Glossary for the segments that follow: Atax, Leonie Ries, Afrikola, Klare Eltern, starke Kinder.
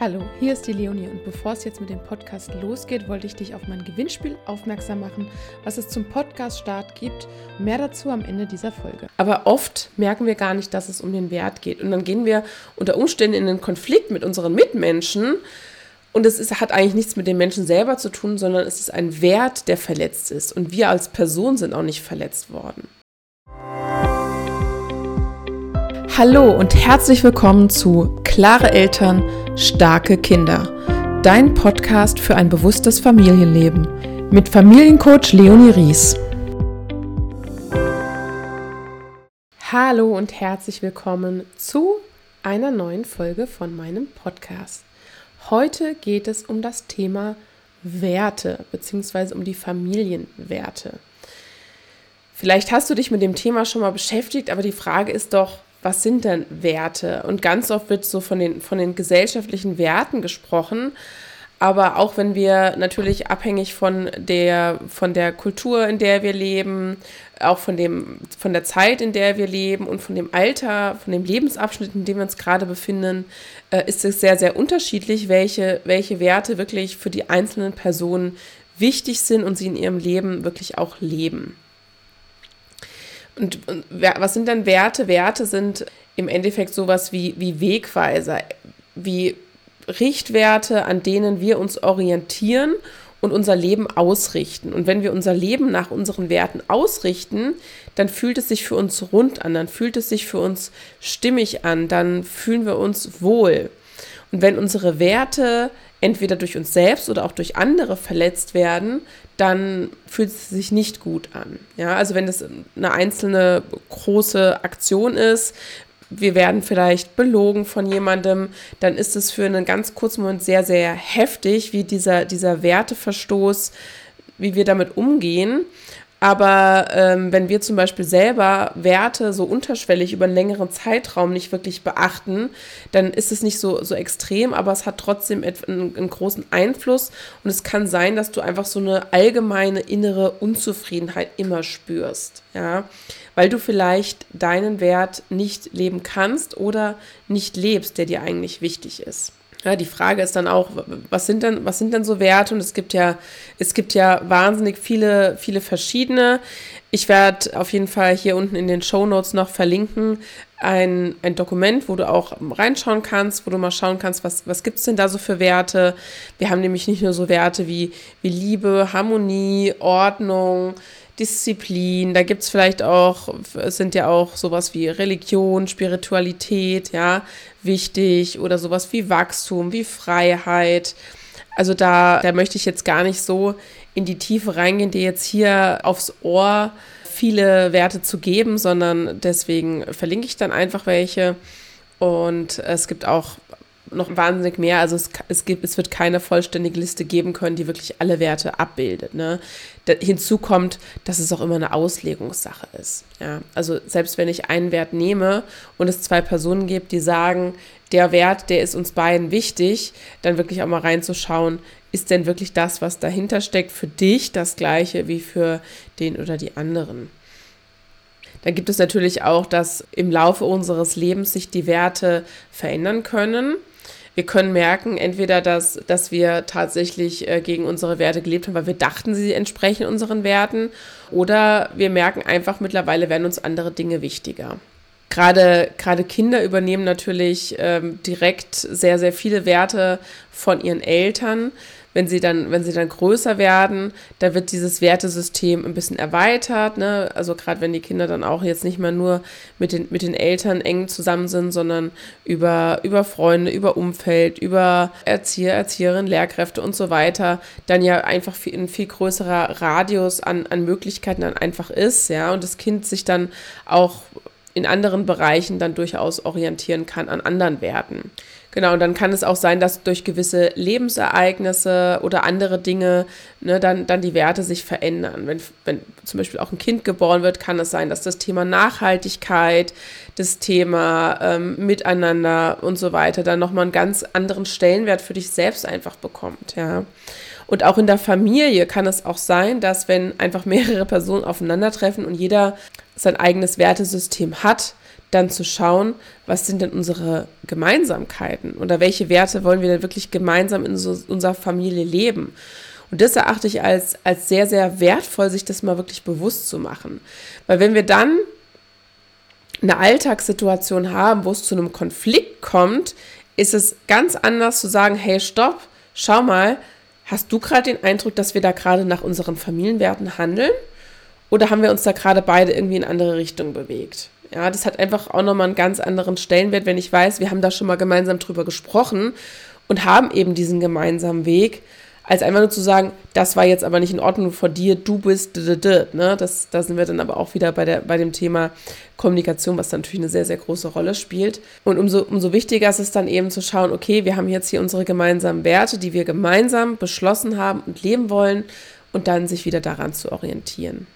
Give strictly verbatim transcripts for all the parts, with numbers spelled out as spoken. Hallo, hier ist die Leonie und bevor es jetzt mit dem Podcast losgeht, wollte ich dich auf mein Gewinnspiel aufmerksam machen, was es zum Podcast-Start gibt. Mehr dazu am Ende dieser Folge. Aber oft merken wir gar nicht, dass es um den Wert geht und dann gehen wir unter Umständen in einen Konflikt mit unseren Mitmenschen und es ist, hat eigentlich nichts mit dem Menschen selber zu tun, sondern es ist ein Wert, der verletzt ist und wir als Person sind auch nicht verletzt worden. Hallo und herzlich willkommen zu Klare Eltern, starke Kinder. Dein Podcast für ein bewusstes Familienleben mit Familiencoach Leonie Ries. Hallo und herzlich willkommen zu einer neuen Folge von meinem Podcast. Heute geht es um das Thema Werte bzw. um die Familienwerte. Vielleicht hast du dich mit dem Thema schon mal beschäftigt, aber die Frage ist doch, was sind denn Werte? Und ganz oft wird so von den, von den gesellschaftlichen Werten gesprochen, aber auch wenn wir natürlich abhängig von der, von der Kultur, in der wir leben, auch von dem, von der Zeit, in der wir leben und von dem Alter, von dem Lebensabschnitt, in dem wir uns gerade befinden, äh, ist es sehr, sehr unterschiedlich, welche, welche Werte wirklich für die einzelnen Personen wichtig sind und sie in ihrem Leben wirklich auch leben. Und was sind denn Werte? Werte sind im Endeffekt sowas wie, wie Wegweiser, wie Richtwerte, an denen wir uns orientieren und unser Leben ausrichten. Und wenn wir unser Leben nach unseren Werten ausrichten, dann fühlt es sich für uns rund an, dann fühlt es sich für uns stimmig an, dann fühlen wir uns wohl. Und wenn unsere Werte entweder durch uns selbst oder auch durch andere verletzt werden, dann fühlt es sich nicht gut an. Ja, also wenn das eine einzelne große Aktion ist, wir werden vielleicht belogen von jemandem, dann ist es für einen ganz kurzen Moment sehr, sehr heftig, wie dieser, dieser Werteverstoß, wie wir damit umgehen. Aber ähm, wenn wir zum Beispiel selber Werte so unterschwellig über einen längeren Zeitraum nicht wirklich beachten, dann ist es nicht so, so extrem, aber es hat trotzdem einen, einen großen Einfluss und es kann sein, dass du einfach so eine allgemeine innere Unzufriedenheit immer spürst, ja, weil du vielleicht deinen Wert nicht leben kannst oder nicht lebst, der dir eigentlich wichtig ist. Ja, die Frage ist dann auch, was sind denn, was sind denn so Werte? Und es gibt ja, es gibt ja wahnsinnig viele, viele verschiedene. Ich werde auf jeden Fall hier unten in den Shownotes noch verlinken, ein, ein Dokument, wo du auch reinschauen kannst, wo du mal schauen kannst, was, was gibt es denn da so für Werte? Wir haben nämlich nicht nur so Werte wie, wie Liebe, Harmonie, Ordnung, Disziplin, da gibt es vielleicht auch, es sind ja auch sowas wie Religion, Spiritualität, ja, wichtig oder sowas wie Wachstum, wie Freiheit. Also da, da möchte ich jetzt gar nicht so in die Tiefe reingehen, dir jetzt hier aufs Ohr viele Werte zu geben, sondern deswegen verlinke ich dann einfach welche und es gibt auch noch wahnsinnig mehr, also es, es, gibt, es wird keine vollständige Liste geben können, die wirklich alle Werte abbildet, ne? Da, hinzu kommt, dass es auch immer eine Auslegungssache ist, ja? Also selbst wenn ich einen Wert nehme und es zwei Personen gibt, die sagen, der Wert, der ist uns beiden wichtig, dann wirklich auch mal reinzuschauen, ist denn wirklich das, was dahinter steckt, für dich das Gleiche wie für den oder die anderen? Dann gibt es natürlich auch, dass im Laufe unseres Lebens sich die Werte verändern können. Wir können merken, entweder, dass, dass wir tatsächlich äh, gegen unsere Werte gelebt haben, weil wir dachten, sie entsprechen unseren Werten, oder wir merken einfach, mittlerweile werden uns andere Dinge wichtiger. Gerade, gerade Kinder übernehmen natürlich ähm, direkt sehr, sehr viele Werte von ihren Eltern. Wenn sie dann, wenn sie dann größer werden, da wird dieses Wertesystem ein bisschen erweitert, ne? Also gerade wenn die Kinder dann auch jetzt nicht mehr nur mit den, mit den Eltern eng zusammen sind, sondern über, über Freunde, über Umfeld, über Erzieher, Erzieherinnen, Lehrkräfte und so weiter, dann ja einfach viel, ein viel größerer Radius an, an Möglichkeiten dann einfach ist, ja, und das Kind sich dann auch in anderen Bereichen dann durchaus orientieren kann an anderen Werten. Genau, und dann kann es auch sein, dass durch gewisse Lebensereignisse oder andere Dinge, ne, dann, dann die Werte sich verändern. Wenn, wenn zum Beispiel auch ein Kind geboren wird, kann es sein, dass das Thema Nachhaltigkeit, das Thema ähm, Miteinander und so weiter dann nochmal einen ganz anderen Stellenwert für dich selbst einfach bekommt, ja. Und auch in der Familie kann es auch sein, dass wenn einfach mehrere Personen aufeinandertreffen und jeder sein eigenes Wertesystem hat, dann zu schauen, was sind denn unsere Gemeinsamkeiten oder welche Werte wollen wir denn wirklich gemeinsam in so, unserer Familie leben. Und das erachte ich als, als sehr, sehr wertvoll, sich das mal wirklich bewusst zu machen. Weil wenn wir dann eine Alltagssituation haben, wo es zu einem Konflikt kommt, ist es ganz anders zu sagen, hey, stopp, schau mal, hast du gerade den Eindruck, dass wir da gerade nach unseren Familienwerten handeln? Oder haben wir uns da gerade beide irgendwie in andere Richtungen bewegt? Ja, das hat einfach auch nochmal einen ganz anderen Stellenwert, wenn ich weiß, wir haben da schon mal gemeinsam drüber gesprochen und haben eben diesen gemeinsamen Weg, als einfach nur zu sagen, das war jetzt aber nicht in Ordnung vor dir, du bist, d -d -d, ne? Das, da sind wir dann aber auch wieder bei, der, bei dem Thema Kommunikation, was natürlich eine sehr, sehr große Rolle spielt. Und umso, umso wichtiger ist es dann eben zu schauen, okay, wir haben jetzt hier unsere gemeinsamen Werte, die wir gemeinsam beschlossen haben und leben wollen und dann sich wieder daran zu orientieren.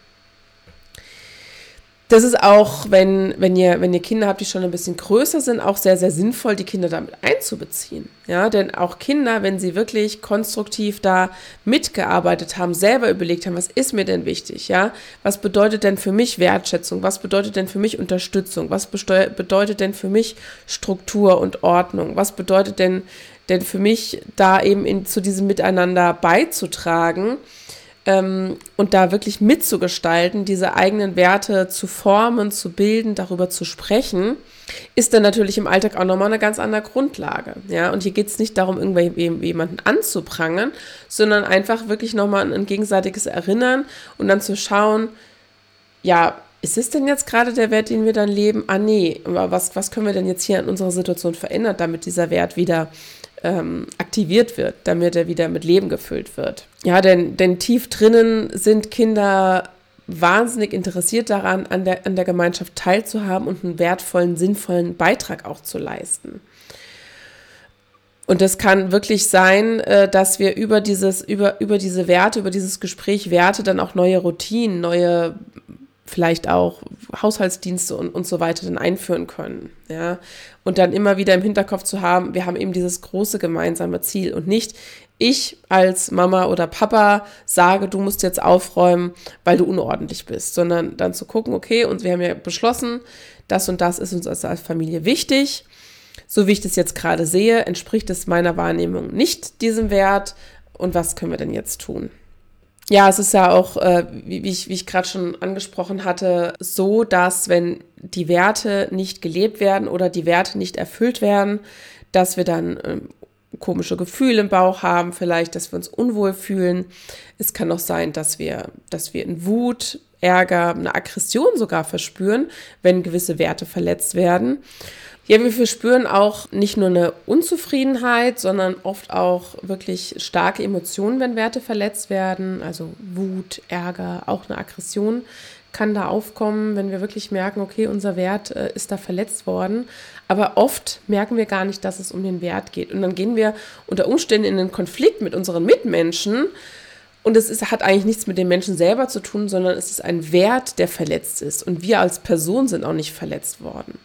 Das ist auch, wenn, wenn, ihr, wenn ihr Kinder habt, die schon ein bisschen größer sind, auch sehr, sehr sinnvoll, die Kinder damit einzubeziehen. Ja, denn auch Kinder, wenn sie wirklich konstruktiv da mitgearbeitet haben, selber überlegt haben, was ist mir denn wichtig? Ja, was bedeutet denn für mich Wertschätzung? Was bedeutet denn für mich Unterstützung? Was bedeutet denn für mich Struktur und Ordnung? Was bedeutet denn, denn für mich, da eben in, zu diesem Miteinander beizutragen? Und da wirklich mitzugestalten, diese eigenen Werte zu formen, zu bilden, darüber zu sprechen, ist dann natürlich im Alltag auch nochmal eine ganz andere Grundlage. Ja? Und hier geht es nicht darum, irgendjemanden anzuprangern, sondern einfach wirklich nochmal ein gegenseitiges Erinnern und dann zu schauen, ja, ist es denn jetzt gerade der Wert, den wir dann leben? Ah nee, aber was, was können wir denn jetzt hier in unserer Situation verändern, damit dieser Wert wieder ähm, aktiviert wird, damit er wieder mit Leben gefüllt wird? Ja, denn, denn tief drinnen sind Kinder wahnsinnig interessiert daran, an der, an der Gemeinschaft teilzuhaben und einen wertvollen, sinnvollen Beitrag auch zu leisten. Und das kann wirklich sein, dass wir über, dieses, über, über diese Werte, über dieses Gespräch Werte dann auch neue Routinen, neue vielleicht auch Haushaltsdienste und, und so weiter dann einführen können. Ja? Und dann immer wieder im Hinterkopf zu haben, wir haben eben dieses große gemeinsame Ziel und nicht, ich als Mama oder Papa sage, du musst jetzt aufräumen, weil du unordentlich bist, sondern dann zu gucken, okay, und wir haben ja beschlossen, das und das ist uns als Familie wichtig. So wie ich das jetzt gerade sehe, entspricht es meiner Wahrnehmung nicht diesem Wert und was können wir denn jetzt tun? Ja, es ist ja auch, äh, wie, wie ich, wie ich gerade schon angesprochen hatte, so, dass wenn die Werte nicht gelebt werden oder die Werte nicht erfüllt werden, dass wir dann ähm, komische Gefühle im Bauch haben, vielleicht, dass wir uns unwohl fühlen. Es kann auch sein, dass wir, dass wir in Wut, Ärger, eine Aggression sogar verspüren, wenn gewisse Werte verletzt werden. Ja, wir verspüren auch nicht nur eine Unzufriedenheit, sondern oft auch wirklich starke Emotionen, wenn Werte verletzt werden. Also Wut, Ärger, auch eine Aggression kann da aufkommen, wenn wir wirklich merken, okay, unser Wert äh, ist da verletzt worden. Aber oft merken wir gar nicht, dass es um den Wert geht. Und dann gehen wir unter Umständen in einen Konflikt mit unseren Mitmenschen. Und es ist, hat eigentlich nichts mit dem Menschen selber zu tun, sondern es ist ein Wert, der verletzt ist. Und wir als Person sind auch nicht verletzt worden.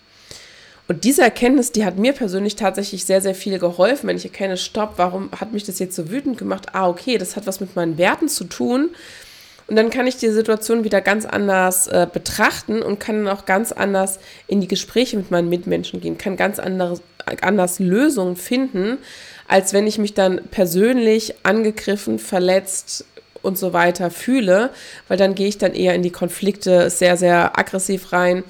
Und diese Erkenntnis, die hat mir persönlich tatsächlich sehr, sehr viel geholfen, wenn ich erkenne, stopp, warum hat mich das jetzt so wütend gemacht? Ah, okay, das hat was mit meinen Werten zu tun. Und dann kann ich die Situation wieder ganz anders äh, betrachten und kann dann auch ganz anders in die Gespräche mit meinen Mitmenschen gehen, kann ganz andere, anders Lösungen finden, als wenn ich mich dann persönlich angegriffen, verletzt und so weiter fühle, weil dann gehe ich dann eher in die Konflikte sehr, sehr aggressiv rein.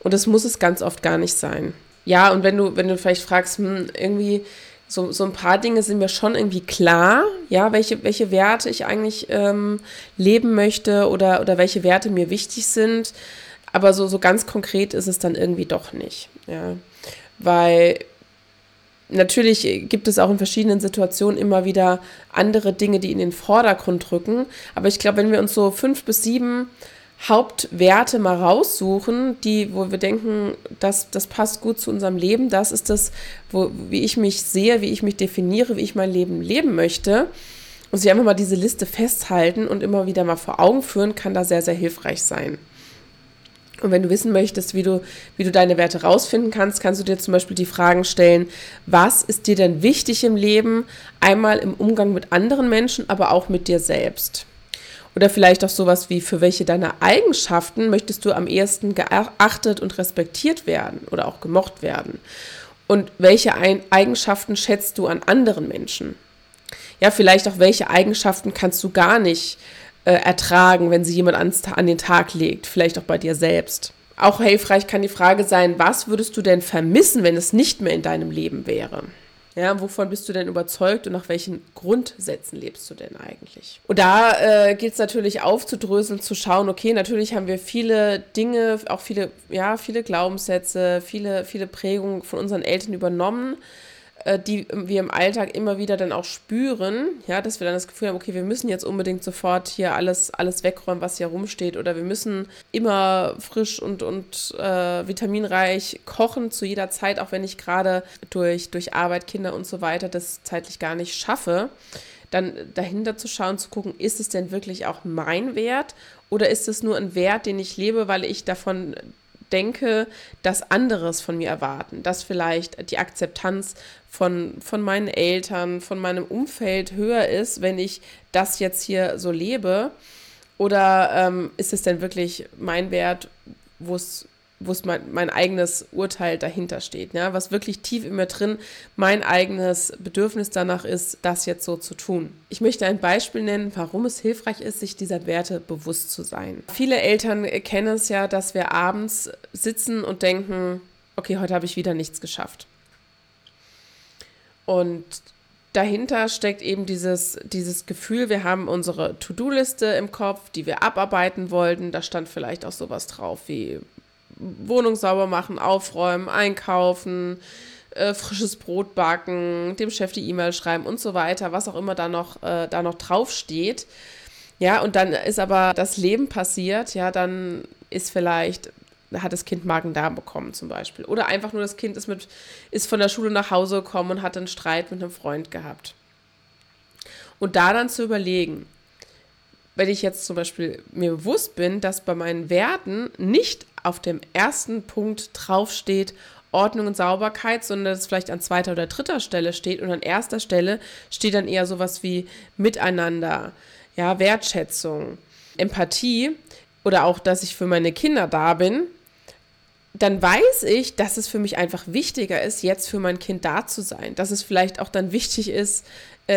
Und das muss es ganz oft gar nicht sein. Ja, und wenn du, wenn du vielleicht fragst, hm, irgendwie so, so ein paar Dinge sind mir schon irgendwie klar, ja, welche, welche Werte ich eigentlich ähm, leben möchte oder, oder welche Werte mir wichtig sind. Aber so, so ganz konkret ist es dann irgendwie doch nicht. Ja. Weil natürlich gibt es auch in verschiedenen Situationen immer wieder andere Dinge, die in den Vordergrund rücken. Aber ich glaube, wenn wir uns so fünf bis sieben Hauptwerte mal raussuchen, die, wo wir denken, das, das passt gut zu unserem Leben, das ist das, wo, wie ich mich sehe, wie ich mich definiere, wie ich mein Leben leben möchte und sich einfach mal diese Liste festhalten und immer wieder mal vor Augen führen, kann da sehr, sehr hilfreich sein. Und wenn du wissen möchtest, wie du, wie du deine Werte rausfinden kannst, kannst du dir zum Beispiel die Fragen stellen, was ist dir denn wichtig im Leben, einmal im Umgang mit anderen Menschen, aber auch mit dir selbst. Oder vielleicht auch sowas wie, für welche deiner Eigenschaften möchtest du am ehesten geachtet und respektiert werden oder auch gemocht werden? Und welche Eigenschaften schätzt du an anderen Menschen? Ja, vielleicht auch, welche Eigenschaften kannst du gar nicht äh, ertragen, wenn sie jemand ans, an den Tag legt, vielleicht auch bei dir selbst. Auch hilfreich kann die Frage sein, was würdest du denn vermissen, wenn es nicht mehr in deinem Leben wäre? Ja, wovon bist du denn überzeugt und nach welchen Grundsätzen lebst du denn eigentlich? Und da äh, gilt es natürlich aufzudröseln, zu schauen, okay, natürlich haben wir viele Dinge, auch viele, ja, viele Glaubenssätze, viele, viele Prägungen von unseren Eltern übernommen, äh, die wir im Alltag immer wieder dann auch spüren, ja, dass wir dann das Gefühl haben, okay, wir müssen jetzt unbedingt sofort hier alles, alles wegräumen, was hier rumsteht, oder wir müssen immer frisch und, und äh, vitaminreich kochen zu jeder Zeit, auch wenn ich gerade durch, durch Arbeit, Kinder und so weiter das zeitlich gar nicht schaffe, dann dahinter zu schauen, zu gucken, ist es denn wirklich auch mein Wert oder ist es nur ein Wert, den ich lebe, weil ich davon denke, dass anderes von mir erwarten, dass vielleicht die Akzeptanz von, von meinen Eltern, von meinem Umfeld höher ist, wenn ich das jetzt hier so lebe, oder ähm, ist es denn wirklich mein Wert, wo es wo es mein, mein eigenes Urteil dahinter steht, ne? Was wirklich tief in mir drin mein eigenes Bedürfnis danach ist, das jetzt so zu tun. Ich möchte ein Beispiel nennen, warum es hilfreich ist, sich dieser Werte bewusst zu sein. Viele Eltern kennen es ja, dass wir abends sitzen und denken, okay, heute habe ich wieder nichts geschafft. Und dahinter steckt eben dieses, dieses Gefühl, wir haben unsere To-Do-Liste im Kopf, die wir abarbeiten wollten. Da stand vielleicht auch sowas drauf wie Wohnung sauber machen, aufräumen, einkaufen, äh, frisches Brot backen, dem Chef die E-Mail schreiben und so weiter, was auch immer da noch, äh, da noch draufsteht. Ja, und dann ist aber das Leben passiert, ja, dann ist vielleicht, hat das Kind Magen-Darm bekommen zum Beispiel. Oder einfach nur das Kind ist, mit, ist von der Schule nach Hause gekommen und hat einen Streit mit einem Freund gehabt. Und da dann zu überlegen, wenn ich jetzt zum Beispiel mir bewusst bin, dass bei meinen Werten nicht auf dem ersten Punkt draufsteht Ordnung und Sauberkeit, sondern dass es vielleicht an zweiter oder dritter Stelle steht, und an erster Stelle steht dann eher sowas wie Miteinander, ja, Wertschätzung, Empathie oder auch, dass ich für meine Kinder da bin, dann weiß ich, dass es für mich einfach wichtiger ist, jetzt für mein Kind da zu sein, dass es vielleicht auch dann wichtig ist,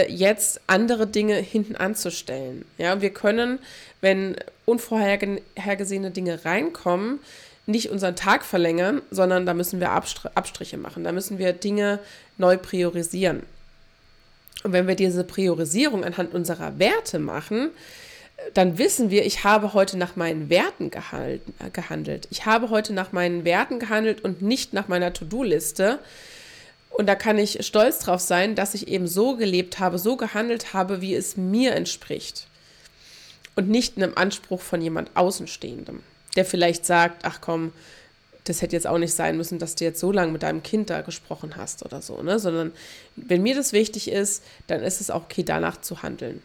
jetzt andere Dinge hinten anzustellen. Ja, und wir können, wenn unvorhergesehene Dinge reinkommen, nicht unseren Tag verlängern, sondern da müssen wir Abstriche machen, da müssen wir Dinge neu priorisieren. Und wenn wir diese Priorisierung anhand unserer Werte machen, dann wissen wir, ich habe heute nach meinen Werten gehalten, gehandelt. Ich habe heute nach meinen Werten gehandelt und nicht nach meiner To-Do-Liste. Und da kann ich stolz drauf sein, dass ich eben so gelebt habe, so gehandelt habe, wie es mir entspricht. Und nicht einem Anspruch von jemand Außenstehendem, der vielleicht sagt, ach komm, das hätte jetzt auch nicht sein müssen, dass du jetzt so lange mit deinem Kind da gesprochen hast oder so, ne? Sondern wenn mir das wichtig ist, dann ist es auch okay, danach zu handeln.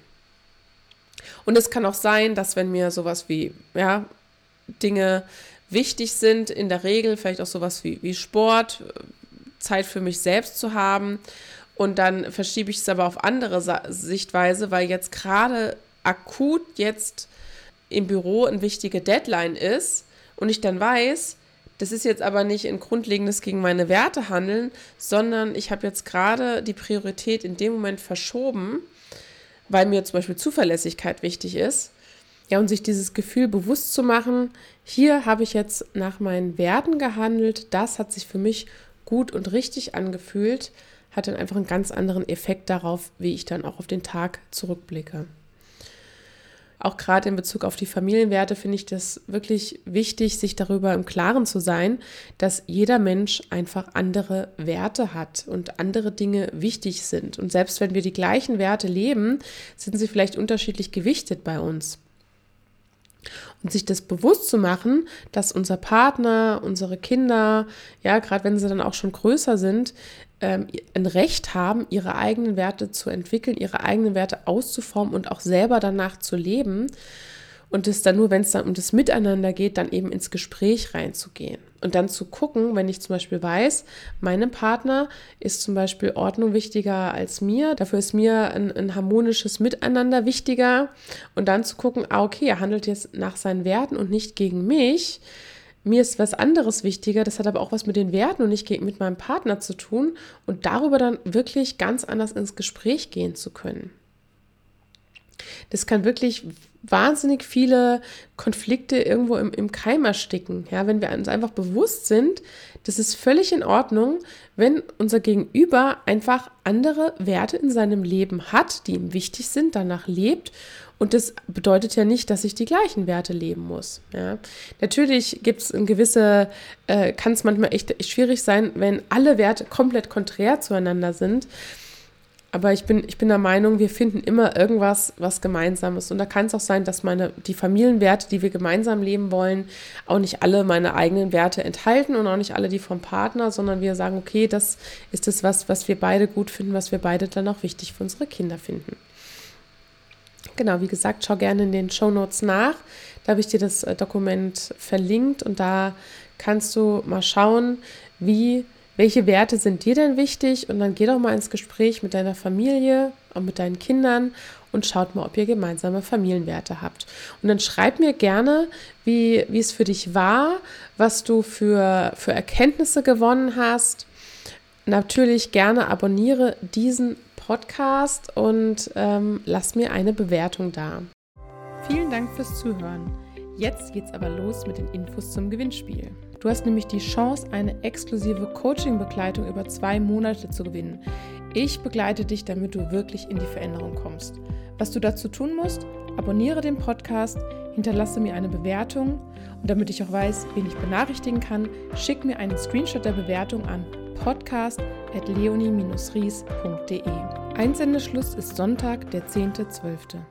Und es kann auch sein, dass wenn mir sowas wie, ja, Dinge wichtig sind, in der Regel vielleicht auch sowas wie, wie Sport, Zeit für mich selbst zu haben, und dann verschiebe ich es aber auf andere Sa- Sichtweise, weil jetzt gerade akut jetzt im Büro eine wichtige Deadline ist und ich dann weiß, das ist jetzt aber nicht ein grundlegendes gegen meine Werte handeln, sondern ich habe jetzt gerade die Priorität in dem Moment verschoben, weil mir zum Beispiel Zuverlässigkeit wichtig ist. Ja, und sich dieses Gefühl bewusst zu machen, hier habe ich jetzt nach meinen Werten gehandelt, das hat sich für mich gut und richtig angefühlt, hat dann einfach einen ganz anderen Effekt darauf, wie ich dann auch auf den Tag zurückblicke. Auch gerade in Bezug auf die Familienwerte finde ich das wirklich wichtig, sich darüber im Klaren zu sein, dass jeder Mensch einfach andere Werte hat und andere Dinge wichtig sind. Und selbst wenn wir die gleichen Werte leben, sind sie vielleicht unterschiedlich gewichtet bei uns. Und sich das bewusst zu machen, dass unser Partner, unsere Kinder, ja, gerade wenn sie dann auch schon größer sind, ähm, ein Recht haben, ihre eigenen Werte zu entwickeln, ihre eigenen Werte auszuformen und auch selber danach zu leben. Und es dann nur, wenn es dann um das Miteinander geht, dann eben ins Gespräch reinzugehen. Und dann zu gucken, wenn ich zum Beispiel weiß, meinem Partner ist zum Beispiel Ordnung wichtiger als mir, dafür ist mir ein, ein harmonisches Miteinander wichtiger. Und dann zu gucken, ah, okay, er handelt jetzt nach seinen Werten und nicht gegen mich. Mir ist was anderes wichtiger, das hat aber auch was mit den Werten und nicht mit meinem Partner zu tun. Und darüber dann wirklich ganz anders ins Gespräch gehen zu können. Das kann wirklich wahnsinnig viele Konflikte irgendwo im, im Keim ersticken. Ja, wenn wir uns einfach bewusst sind, das ist völlig in Ordnung, wenn unser Gegenüber einfach andere Werte in seinem Leben hat, die ihm wichtig sind, danach lebt. Und das bedeutet ja nicht, dass ich die gleichen Werte leben muss. Ja. Natürlich gibt's ein gewisse, äh, kann es manchmal echt schwierig sein, wenn alle Werte komplett konträr zueinander sind. Aber ich bin, ich bin der Meinung, wir finden immer irgendwas, was gemeinsam ist. Und da kann es auch sein, dass meine, die Familienwerte, die wir gemeinsam leben wollen, auch nicht alle meine eigenen Werte enthalten und auch nicht alle die vom Partner, sondern wir sagen, okay, das ist das, was, was wir beide gut finden, was wir beide dann auch wichtig für unsere Kinder finden. Genau, wie gesagt, schau gerne in den Shownotes nach. Da habe ich dir das Dokument verlinkt und da kannst du mal schauen, wie... welche Werte sind dir denn wichtig? Und dann geh doch mal ins Gespräch mit deiner Familie und mit deinen Kindern und schaut mal, ob ihr gemeinsame Familienwerte habt. Und dann schreib mir gerne, wie, wie es für dich war, was du für, für Erkenntnisse gewonnen hast. Natürlich gerne abonniere diesen Podcast und ähm, lass mir eine Bewertung da. Vielen Dank fürs Zuhören. Jetzt geht's aber los mit den Infos zum Gewinnspiel. Du hast nämlich die Chance, eine exklusive Coaching-Begleitung über zwei Monate zu gewinnen. Ich begleite dich, damit du wirklich in die Veränderung kommst. Was du dazu tun musst, abonniere den Podcast, hinterlasse mir eine Bewertung und damit ich auch weiß, wen ich benachrichtigen kann, schick mir einen Screenshot der Bewertung an podcast at leonie dash ries punkt de. Einsendeschluss ist Sonntag, der zehnter zwölfter